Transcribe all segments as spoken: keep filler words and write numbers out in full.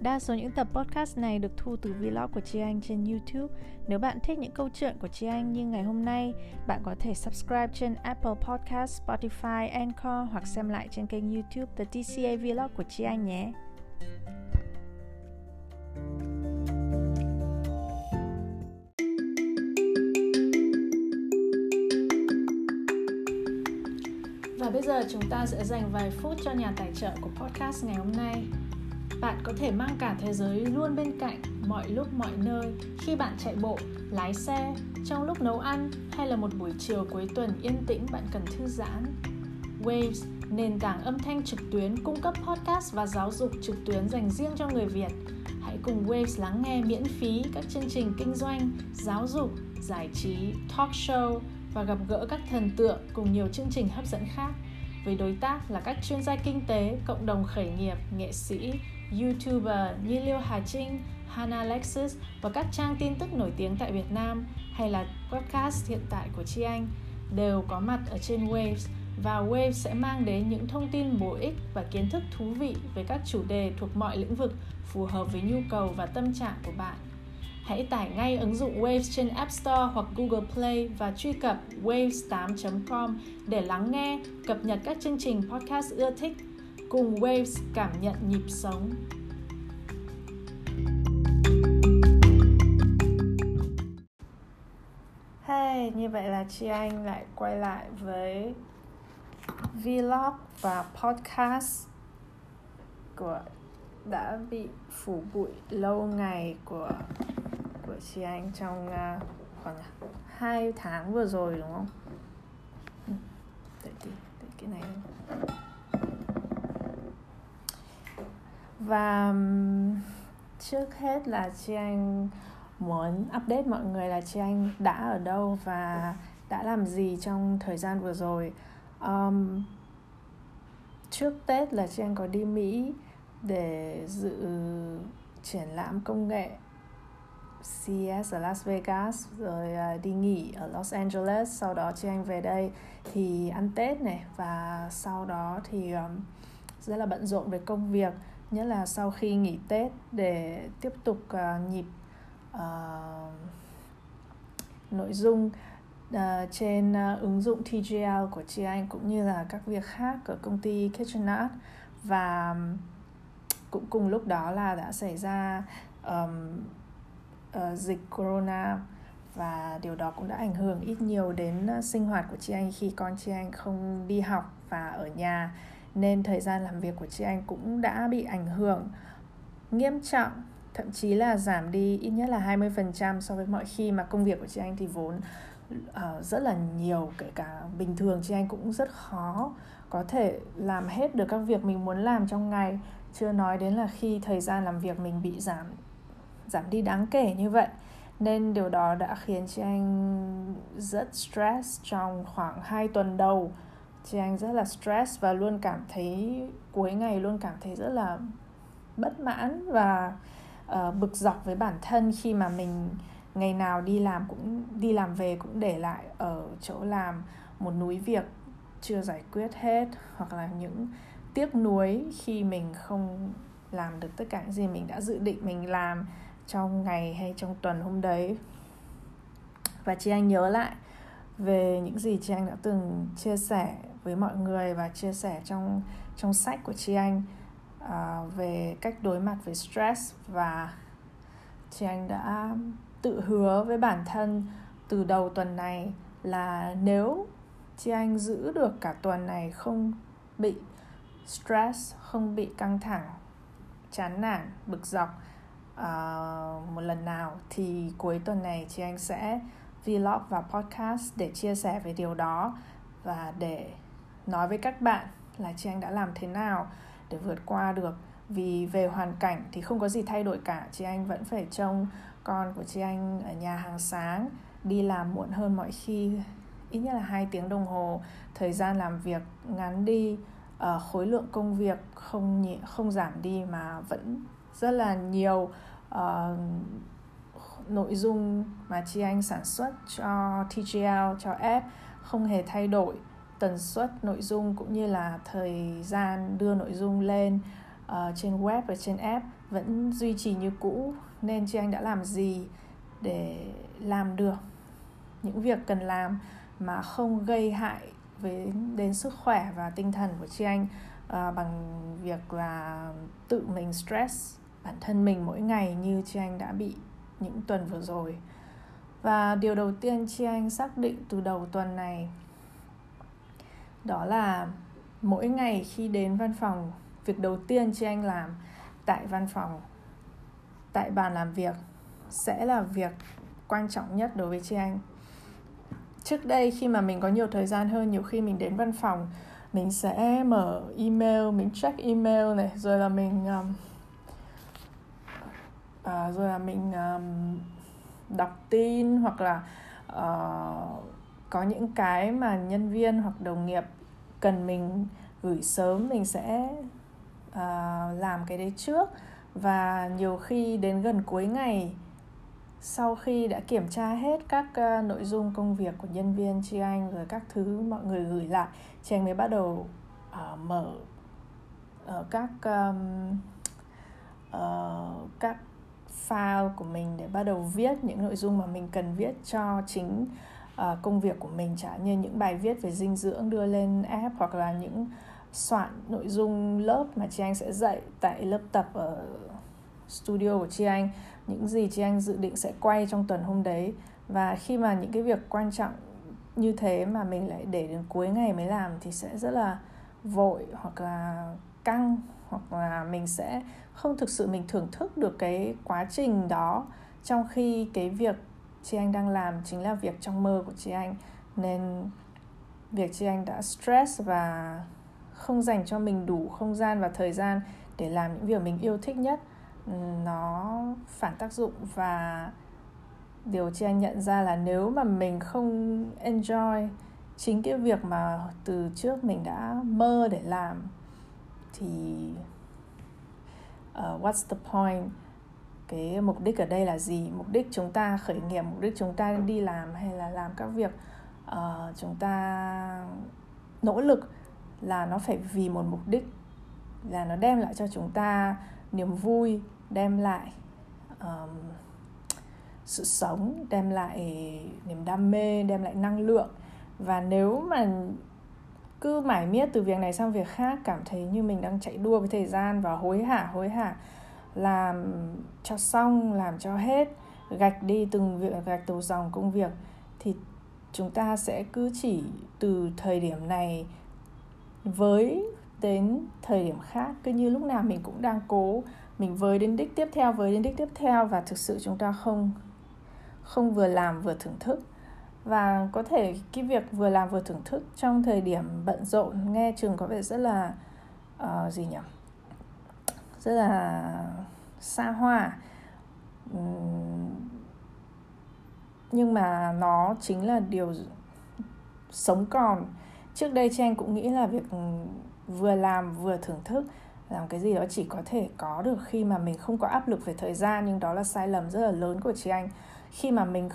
Đa số những tập podcast này được thu từ vlog của Chi Anh trên YouTube. Nếu bạn thích những câu chuyện của Chi Anh như ngày hôm nay, bạn có thể subscribe trên Apple Podcast, Spotify, Anchor hoặc xem lại trên kênh YouTube The đê xê a Vlog của Chi Anh nhé. Và bây giờ chúng ta sẽ dành vài phút cho nhà tài trợ của podcast ngày hôm nay. Bạn có thể mang cả thế giới luôn bên cạnh, mọi lúc mọi nơi, khi bạn chạy bộ, lái xe, trong lúc nấu ăn hay là một buổi chiều cuối tuần yên tĩnh bạn cần thư giãn. Waves, nền tảng âm thanh trực tuyến cung cấp podcast và giáo dục trực tuyến dành riêng cho người Việt. Hãy cùng Waves lắng nghe miễn phí các chương trình kinh doanh, giáo dục, giải trí, talk show và gặp gỡ các thần tượng cùng nhiều chương trình hấp dẫn khác. Với đối tác là các chuyên gia kinh tế, cộng đồng khởi nghiệp, nghệ sĩ, YouTuber như Lưu Hà Trinh, Hannah Alexis và các trang tin tức nổi tiếng tại Việt Nam hay là podcast hiện tại của Chi Anh đều có mặt ở trên Waves, và Waves sẽ mang đến những thông tin bổ ích và kiến thức thú vị về các chủ đề thuộc mọi lĩnh vực phù hợp với nhu cầu và tâm trạng của bạn. Hãy tải ngay ứng dụng Waves trên App Store hoặc Google Play và truy cập waves tám chấm com để lắng nghe, cập nhật các chương trình podcast ưa thích. Cùng Waves cảm nhận nhịp sống. Hey, như vậy là Chi Anh lại quay lại với vlog và podcast của đã bị phủ bụi lâu ngày của của Chi Anh trong uh, khoảng hai tháng vừa rồi, đúng không? Đợi tí, đợi cái này. Và trước hết là Chi Anh muốn update mọi người là Chi Anh đã ở đâu và đã làm gì trong thời gian vừa rồi. Um, trước Tết là Chi Anh có đi Mỹ để dự triển lãm công nghệ C E S ở Las Vegas, rồi đi nghỉ ở Los Angeles. Sau đó Chi Anh về đây thì ăn Tết này, và sau đó thì um, rất là bận rộn về công việc, nhất là sau khi nghỉ Tết để tiếp tục uh, nhịp uh, nội dung uh, trên uh, ứng dụng T G L của Chi Anh cũng như là các việc khác ở công ty Kitchen Art. Và um, cũng cùng lúc đó là đã xảy ra um, uh, dịch corona, và điều đó cũng đã ảnh hưởng ít nhiều đến uh, sinh hoạt của Chi Anh khi con Chi Anh không đi học và ở nhà. Nên thời gian làm việc của Chi Anh cũng đã bị ảnh hưởng nghiêm trọng, thậm chí là giảm đi ít nhất là hai mươi phần trăm so với mọi khi, mà công việc của Chi Anh thì vốn uh, rất là nhiều. Kể cả bình thường Chi Anh cũng rất khó có thể làm hết được các việc mình muốn làm trong ngày, chưa nói đến là khi thời gian làm việc mình bị giảm giảm đi đáng kể như vậy. Nên điều đó đã khiến Chi Anh rất stress trong khoảng hai tuần đầu. Chị Anh rất là stress và luôn cảm thấy cuối ngày luôn cảm thấy rất là bất mãn và uh, bực dọc với bản thân khi mà mình ngày nào đi làm cũng đi làm về cũng để lại ở chỗ làm một núi việc chưa giải quyết hết, hoặc là những tiếc nuối khi mình không làm được tất cả những gì mình đã dự định mình làm trong ngày hay trong tuần hôm đấy. Và chị Anh nhớ lại về những gì Chi Anh đã từng chia sẻ với mọi người và chia sẻ trong, trong sách của Chi Anh uh, về cách đối mặt với stress, và Chi Anh đã tự hứa với bản thân từ đầu tuần này là nếu Chi Anh giữ được cả tuần này không bị stress, không bị căng thẳng, chán nản, bực dọc uh, một lần nào thì cuối tuần này Chi Anh sẽ vlog và podcast để chia sẻ về điều đó và để nói với các bạn là Chi Anh đã làm thế nào để vượt qua được. Vì về hoàn cảnh thì không có gì thay đổi cả, Chi Anh vẫn phải trông con của Chi Anh ở nhà hàng sáng, đi làm muộn hơn mọi khi ít nhất là hai tiếng đồng hồ, thời gian làm việc ngắn đi, uh, khối lượng công việc không nhẹ, không giảm đi mà vẫn rất là nhiều uh, nội dung mà Chi Anh sản xuất cho tê giê lờ, cho app không hề thay đổi. Tần suất nội dung cũng như là thời gian đưa nội dung lên uh, trên web và trên app vẫn duy trì như cũ. Nên Chi Anh đã làm gì để làm được những việc cần làm mà không gây hại với, đến sức khỏe và tinh thần của Chi Anh uh, bằng việc là tự mình stress bản thân mình mỗi ngày như Chi Anh đã bị những tuần vừa rồi. Và điều đầu tiên Chi Anh xác định từ đầu tuần này đó là mỗi ngày khi đến văn phòng, việc đầu tiên Chi Anh làm tại văn phòng, tại bàn làm việc sẽ là việc quan trọng nhất đối với Chi Anh. Trước đây khi mà mình có nhiều thời gian hơn, nhiều khi mình đến văn phòng mình sẽ mở email, mình check email này, rồi là mình um, uh, rồi là mình um, đọc tin hoặc là uh, có những cái mà nhân viên hoặc đồng nghiệp cần mình gửi sớm mình sẽ uh, làm cái đấy trước. Và nhiều khi đến gần cuối ngày, sau khi đã kiểm tra hết các uh, nội dung công việc của nhân viên Chi Anh rồi các thứ mọi người gửi lại, Chi Anh mới bắt đầu uh, mở uh, các um, uh, các file của mình để bắt đầu viết những nội dung mà mình cần viết cho chính uh, công việc của mình, chẳng hạn như những bài viết về dinh dưỡng đưa lên app hoặc là những soạn nội dung lớp mà Chi Anh sẽ dạy tại lớp tập ở studio của Chi Anh, những gì Chi Anh dự định sẽ quay trong tuần hôm đấy. Và khi mà những cái việc quan trọng như thế mà mình lại để đến cuối ngày mới làm thì sẽ rất là vội hoặc là căng, hoặc là mình sẽ không thực sự mình thưởng thức được cái quá trình đó, trong khi cái việc Chi Anh đang làm chính là việc trong mơ của Chi Anh. Nên việc Chi Anh đã stress và không dành cho mình đủ không gian và thời gian để làm những việc mình yêu thích nhất, nó phản tác dụng. Và điều Chi Anh nhận ra là nếu mà mình không enjoy chính cái việc mà từ trước mình đã mơ để làm thì uh, what's the point? Cái mục đích ở đây là gì? Mục đích chúng ta khởi nghiệp, mục đích chúng ta đi làm hay là làm các việc uh, chúng ta nỗ lực là nó phải vì một mục đích, là nó đem lại cho chúng ta niềm vui, đem lại um, sự sống, đem lại niềm đam mê, đem lại năng lượng. Và nếu mà cứ mải miết từ việc này sang việc khác, cảm thấy như mình đang chạy đua với thời gian và hối hả hối hả làm cho xong, làm cho hết, gạch đi từng việc, gạch đầu dòng công việc, thì chúng ta sẽ cứ chỉ từ thời điểm này với đến thời điểm khác, cứ như lúc nào mình cũng đang cố, mình với đến đích tiếp theo, với đến đích tiếp theo, và thực sự chúng ta không không vừa làm vừa thưởng thức. Và có thể cái việc vừa làm vừa thưởng thức trong thời điểm bận rộn nghe chừng có vẻ rất là uh, gì nhỉ? Rất là xa hoa. Uhm, nhưng mà nó chính là điều sống còn. Trước đây Chi Anh cũng nghĩ là việc vừa làm vừa thưởng thức, làm cái gì đó chỉ có thể có được khi mà mình không có áp lực về thời gian, nhưng đó là sai lầm rất là lớn của Chi Anh. Khi mà mình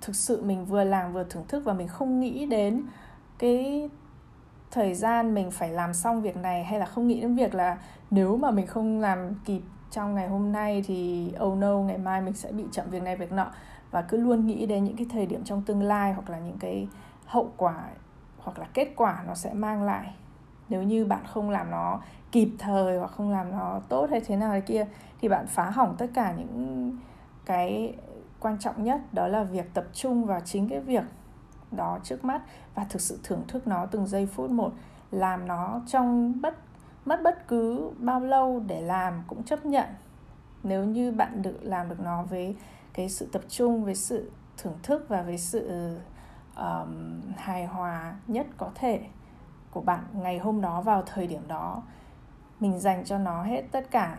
thực sự mình vừa làm vừa thưởng thức và mình không nghĩ đến cái thời gian mình phải làm xong việc này, hay là không nghĩ đến việc là nếu mà mình không làm kịp trong ngày hôm nay thì oh no, ngày mai mình sẽ bị chậm việc này việc nọ, và cứ luôn nghĩ đến những cái thời điểm trong tương lai hoặc là những cái hậu quả hoặc là kết quả nó sẽ mang lại nếu như bạn không làm nó kịp thời hoặc không làm nó tốt hay thế nào thế kia, thì bạn phá hỏng tất cả những cái quan trọng nhất, đó là việc tập trung vào chính cái việc đó trước mắt và thực sự thưởng thức nó từng giây phút một. Làm nó trong bất mất bất cứ bao lâu để làm cũng chấp nhận, nếu như bạn được làm được nó với cái sự tập trung, với sự thưởng thức và với sự um, hài hòa nhất có thể của bạn ngày hôm đó, vào thời điểm đó. Mình dành cho nó hết tất cả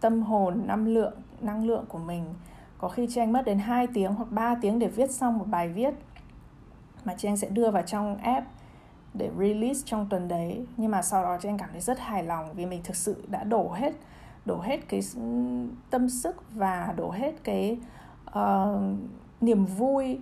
tâm hồn, năng lượng, năng lượng của mình. Có khi Chi Anh mất đến hai tiếng hoặc ba tiếng để viết xong một bài viết mà Chi Anh sẽ đưa vào trong app để release trong tuần đấy. Nhưng mà sau đó thì em cảm thấy rất hài lòng vì mình thực sự đã đổ hết đổ hết cái tâm sức và đổ hết cái uh, niềm vui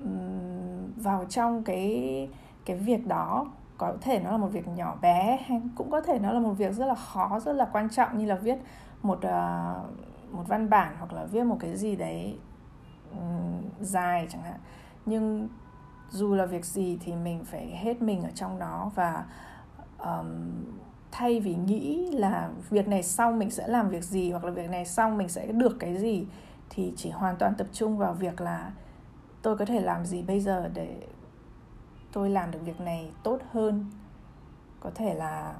um, vào trong cái cái việc đó. Có thể nó là một việc nhỏ bé, hay cũng có thể nó là một việc rất là khó, rất là quan trọng, như là viết một uh, một văn bản hoặc là viết một cái gì đấy um, dài chẳng hạn. Nhưng dù là việc gì thì mình phải hết mình ở trong đó, và um, thay vì nghĩ là việc này xong mình sẽ làm việc gì, hoặc là việc này xong mình sẽ được cái gì, thì chỉ hoàn toàn tập trung vào việc là tôi có thể làm gì bây giờ để tôi làm được việc này tốt hơn. Có thể là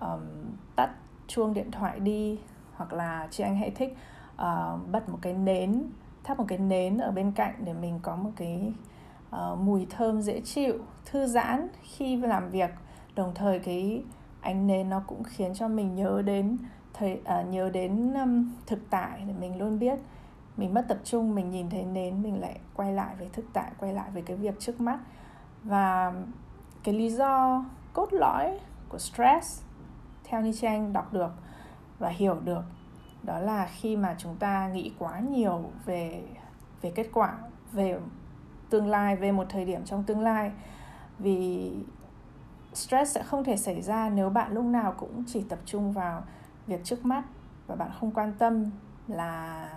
um, tắt chuông điện thoại đi, hoặc là chị Anh hãy thích uh, bật một cái nến, thắp một cái nến ở bên cạnh để mình có một cái uh, mùi thơm dễ chịu, thư giãn khi làm việc. Đồng thời cái ánh nến nó cũng khiến cho mình nhớ đến thời, uh, nhớ đến um, thực tại, để mình luôn biết mình mất tập trung, mình nhìn thấy nến mình lại quay lại với thực tại, quay lại với cái việc trước mắt. Và cái lý do cốt lõi của stress theo như chị Anh đọc được và hiểu được, đó là khi mà chúng ta nghĩ quá nhiều về, về kết quả, về tương lai, về một thời điểm trong tương lai. Vì stress sẽ không thể xảy ra nếu bạn lúc nào cũng chỉ tập trung vào việc trước mắt, và bạn không quan tâm là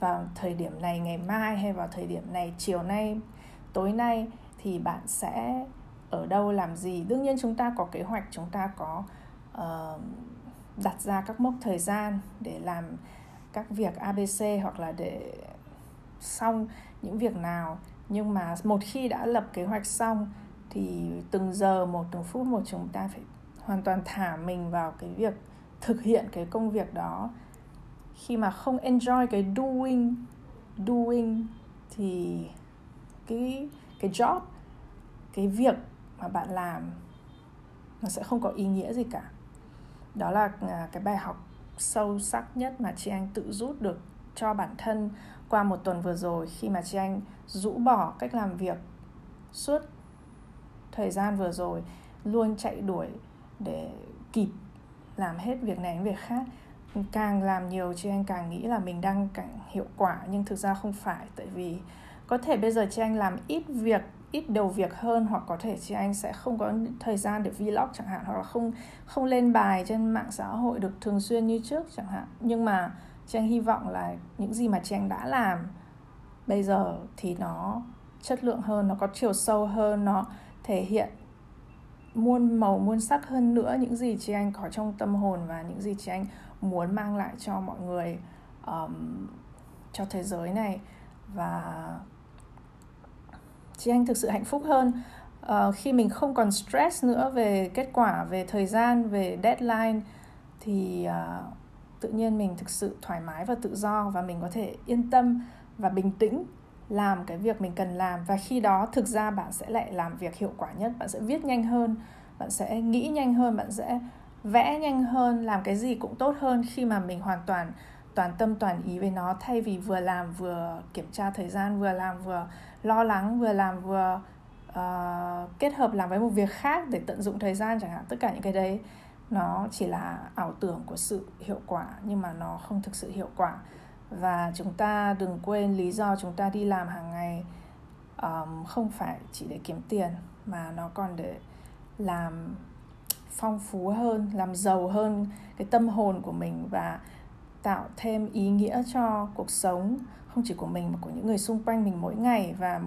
vào thời điểm này ngày mai, hay vào thời điểm này chiều nay, tối nay thì bạn sẽ ở đâu, làm gì. Đương nhiên chúng ta có kế hoạch, chúng ta có uh, đặt ra các mốc thời gian để làm các việc a bê xê, hoặc là để xong những việc nào. Nhưng mà một khi đã lập kế hoạch xong thì từng giờ một, từng phút một chúng ta phải hoàn toàn thả mình vào cái việc thực hiện cái công việc đó. Khi mà không enjoy cái doing doing thì cái cái job, cái việc mà bạn làm nó sẽ không có ý nghĩa gì cả. Đó là cái bài học sâu sắc nhất mà chị Anh tự rút được cho bản thân qua một tuần vừa rồi, khi mà chị Anh rũ bỏ cách làm việc suốt thời gian vừa rồi, luôn chạy đuổi để kịp làm hết việc này đến việc khác. Càng làm nhiều, chị Anh càng nghĩ là mình đang càng hiệu quả, nhưng thực ra không phải. Tại vì có thể bây giờ chị Anh làm ít việc, ít đầu việc hơn, hoặc có thể chị Anh sẽ không có thời gian để vlog chẳng hạn, hoặc là không, không lên bài trên mạng xã hội được thường xuyên như trước chẳng hạn. Nhưng mà chị Anh hy vọng là những gì mà chị Anh đã làm bây giờ thì nó chất lượng hơn, nó có chiều sâu hơn, nó thể hiện muôn màu muôn sắc hơn nữa những gì chị Anh có trong tâm hồn và những gì chị Anh muốn mang lại cho mọi người, um, cho thế giới này. Và chị Anh thực sự hạnh phúc hơn uh, khi mình không còn stress nữa về kết quả, về thời gian, về deadline, thì uh, tự nhiên mình thực sự thoải mái và tự do, và mình có thể yên tâm và bình tĩnh làm cái việc mình cần làm. Và khi đó thực ra bạn sẽ lại làm việc hiệu quả nhất, bạn sẽ viết nhanh hơn, bạn sẽ nghĩ nhanh hơn, bạn sẽ vẽ nhanh hơn, làm cái gì cũng tốt hơn khi mà mình hoàn toàn toàn tâm toàn ý với nó, thay vì vừa làm vừa kiểm tra thời gian, vừa làm vừa lo lắng, vừa làm vừa uh, kết hợp làm với một việc khác để tận dụng thời gian chẳng hạn. Tất cả những cái đấy nó chỉ là ảo tưởng của sự hiệu quả, nhưng mà nó không thực sự hiệu quả. Và chúng ta đừng quên lý do chúng ta đi làm hàng ngày um, không phải chỉ để kiếm tiền, mà nó còn để làm phong phú hơn, làm giàu hơn cái tâm hồn của mình, và tạo thêm ý nghĩa cho cuộc sống, không chỉ của mình mà của những người xung quanh mình mỗi ngày. Và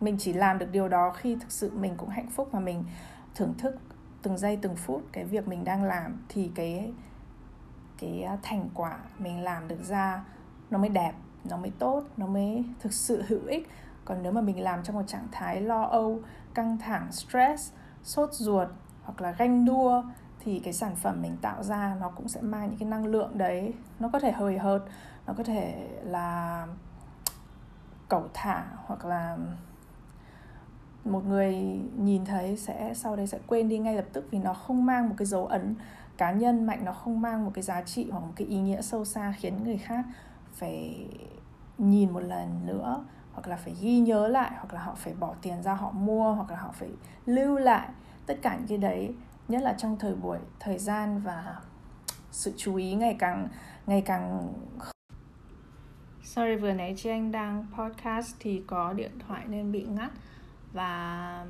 mình chỉ làm được điều đó khi thực sự mình cũng hạnh phúc và mình thưởng thức từng giây từng phút cái việc mình đang làm, thì cái, cái thành quả mình làm được ra nó mới đẹp, nó mới tốt, nó mới thực sự hữu ích. Còn nếu mà mình làm trong một trạng thái lo âu, căng thẳng, stress, sốt ruột hoặc là ganh đua, thì cái sản phẩm mình tạo ra nó cũng sẽ mang những cái năng lượng đấy. Nó có thể hời hợt, nó có thể là cẩu thả, hoặc là một người nhìn thấy sẽ sau đấy sẽ quên đi ngay lập tức, vì nó không mang một cái dấu ấn cá nhân mạnh, nó không mang một cái giá trị hoặc một cái ý nghĩa sâu xa khiến người khác phải nhìn một lần nữa hoặc là phải ghi nhớ lại, hoặc là họ phải bỏ tiền ra họ mua, hoặc là họ phải lưu lại. Tất cả những cái đấy, nhất là trong thời buổi thời gian và sự chú ý ngày càng ngày càng Sorry, vừa nãy chị Anh đang podcast thì có điện thoại nên bị ngắt. Và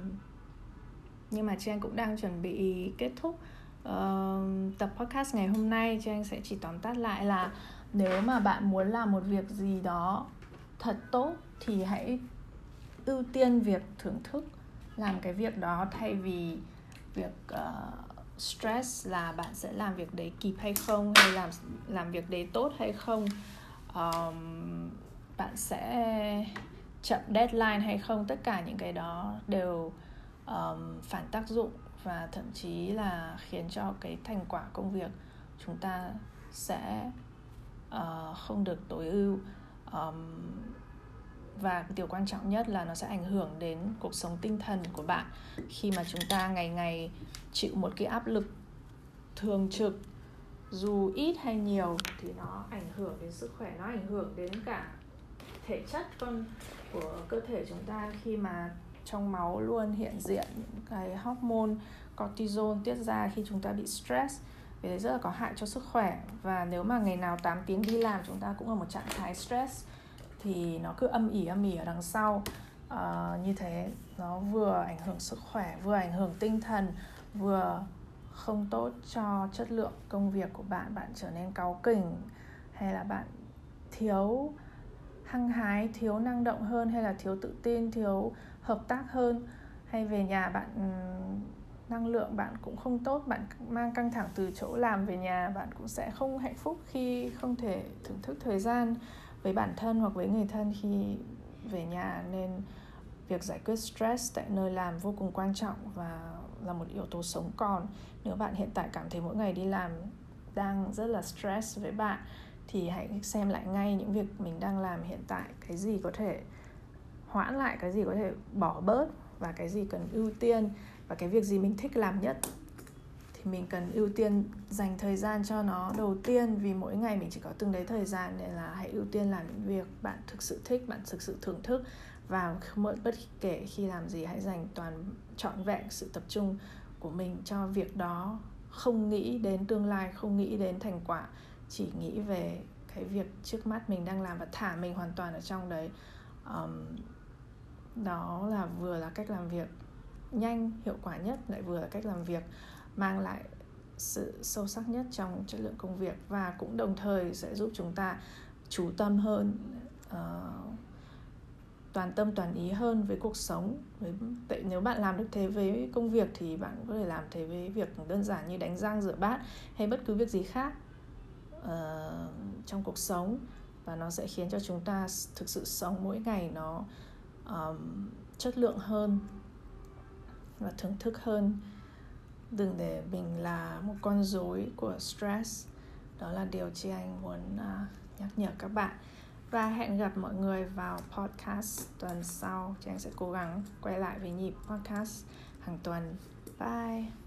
nhưng mà chị Anh cũng đang chuẩn bị kết thúc uh, tập podcast ngày hôm nay. Chị Anh sẽ chỉ tóm tắt lại là nếu mà bạn muốn làm một việc gì đó thật tốt thì hãy ưu tiên việc thưởng thức làm cái việc đó, thay vì việc uh, stress là bạn sẽ làm việc đấy kịp hay không, hay làm, làm việc đấy tốt hay không, um, bạn sẽ chậm deadline hay không. Tất cả những cái đó đều um, phản tác dụng và thậm chí là khiến cho cái thành quả công việc chúng ta sẽ uh, không được tối ưu. Um, và điều quan trọng nhất là nó sẽ ảnh hưởng đến cuộc sống tinh thần của bạn, khi mà chúng ta ngày ngày chịu một cái áp lực thường trực dù ít hay nhiều thì nó ảnh hưởng đến sức khỏe, nó ảnh hưởng đến cả thể chất con của cơ thể chúng ta, khi mà trong máu luôn hiện diện những cái hormone cortisol tiết ra khi chúng ta bị stress. Vì đấy rất là có hại cho sức khỏe. Và nếu mà ngày nào tám tiếng đi làm chúng ta cũng ở một trạng thái stress thì nó cứ âm ỉ âm ỉ ở đằng sau. à, Như thế nó vừa ảnh hưởng sức khỏe, vừa ảnh hưởng tinh thần, vừa không tốt cho chất lượng công việc của bạn. Bạn trở nên cáu kỉnh, hay là bạn thiếu hăng hái, thiếu năng động hơn, hay là thiếu tự tin, thiếu hợp tác hơn. Hay về nhà bạn năng lượng bạn cũng không tốt, bạn mang căng thẳng từ chỗ làm về nhà, bạn cũng sẽ không hạnh phúc khi không thể thưởng thức thời gian với bản thân hoặc với người thân khi về nhà. Nên việc giải quyết stress tại nơi làm vô cùng quan trọng và là một yếu tố sống còn. Nếu bạn hiện tại cảm thấy mỗi ngày đi làm đang rất là stress với bạn thì hãy xem lại ngay những việc mình đang làm hiện tại, cái gì có thể hoãn lại, cái gì có thể bỏ bớt và cái gì cần ưu tiên. Và cái việc gì mình thích làm nhất thì mình cần ưu tiên dành thời gian cho nó đầu tiên, vì mỗi ngày mình chỉ có từng đấy thời gian. Nên là hãy ưu tiên làm những việc bạn thực sự thích, bạn thực sự thưởng thức. Và bất kể khi làm gì hãy dành toàn trọn vẹn sự tập trung của mình cho việc đó. Không nghĩ đến tương lai, không nghĩ đến thành quả, chỉ nghĩ về cái việc trước mắt mình đang làm và thả mình hoàn toàn ở trong đấy. um, Đó là vừa là cách làm việc nhanh, hiệu quả nhất, lại vừa là cách làm việc mang lại sự sâu sắc nhất trong chất lượng công việc, và cũng đồng thời sẽ giúp chúng ta chú tâm hơn, uh, toàn tâm toàn ý hơn với cuộc sống. Vậy nếu bạn làm được thế với công việc thì bạn có thể làm thế với việc đơn giản như đánh răng, rửa bát hay bất cứ việc gì khác uh, trong cuộc sống. Và nó sẽ khiến cho chúng ta thực sự sống mỗi ngày nó uh, chất lượng hơn và thưởng thức hơn. Đừng để mình là một con rối của stress. Đó là điều Chi Anh muốn uh, nhắc nhở các bạn. Và hẹn gặp mọi người vào podcast tuần sau. Chi Anh sẽ cố gắng quay lại với nhịp podcast hàng tuần. Bye!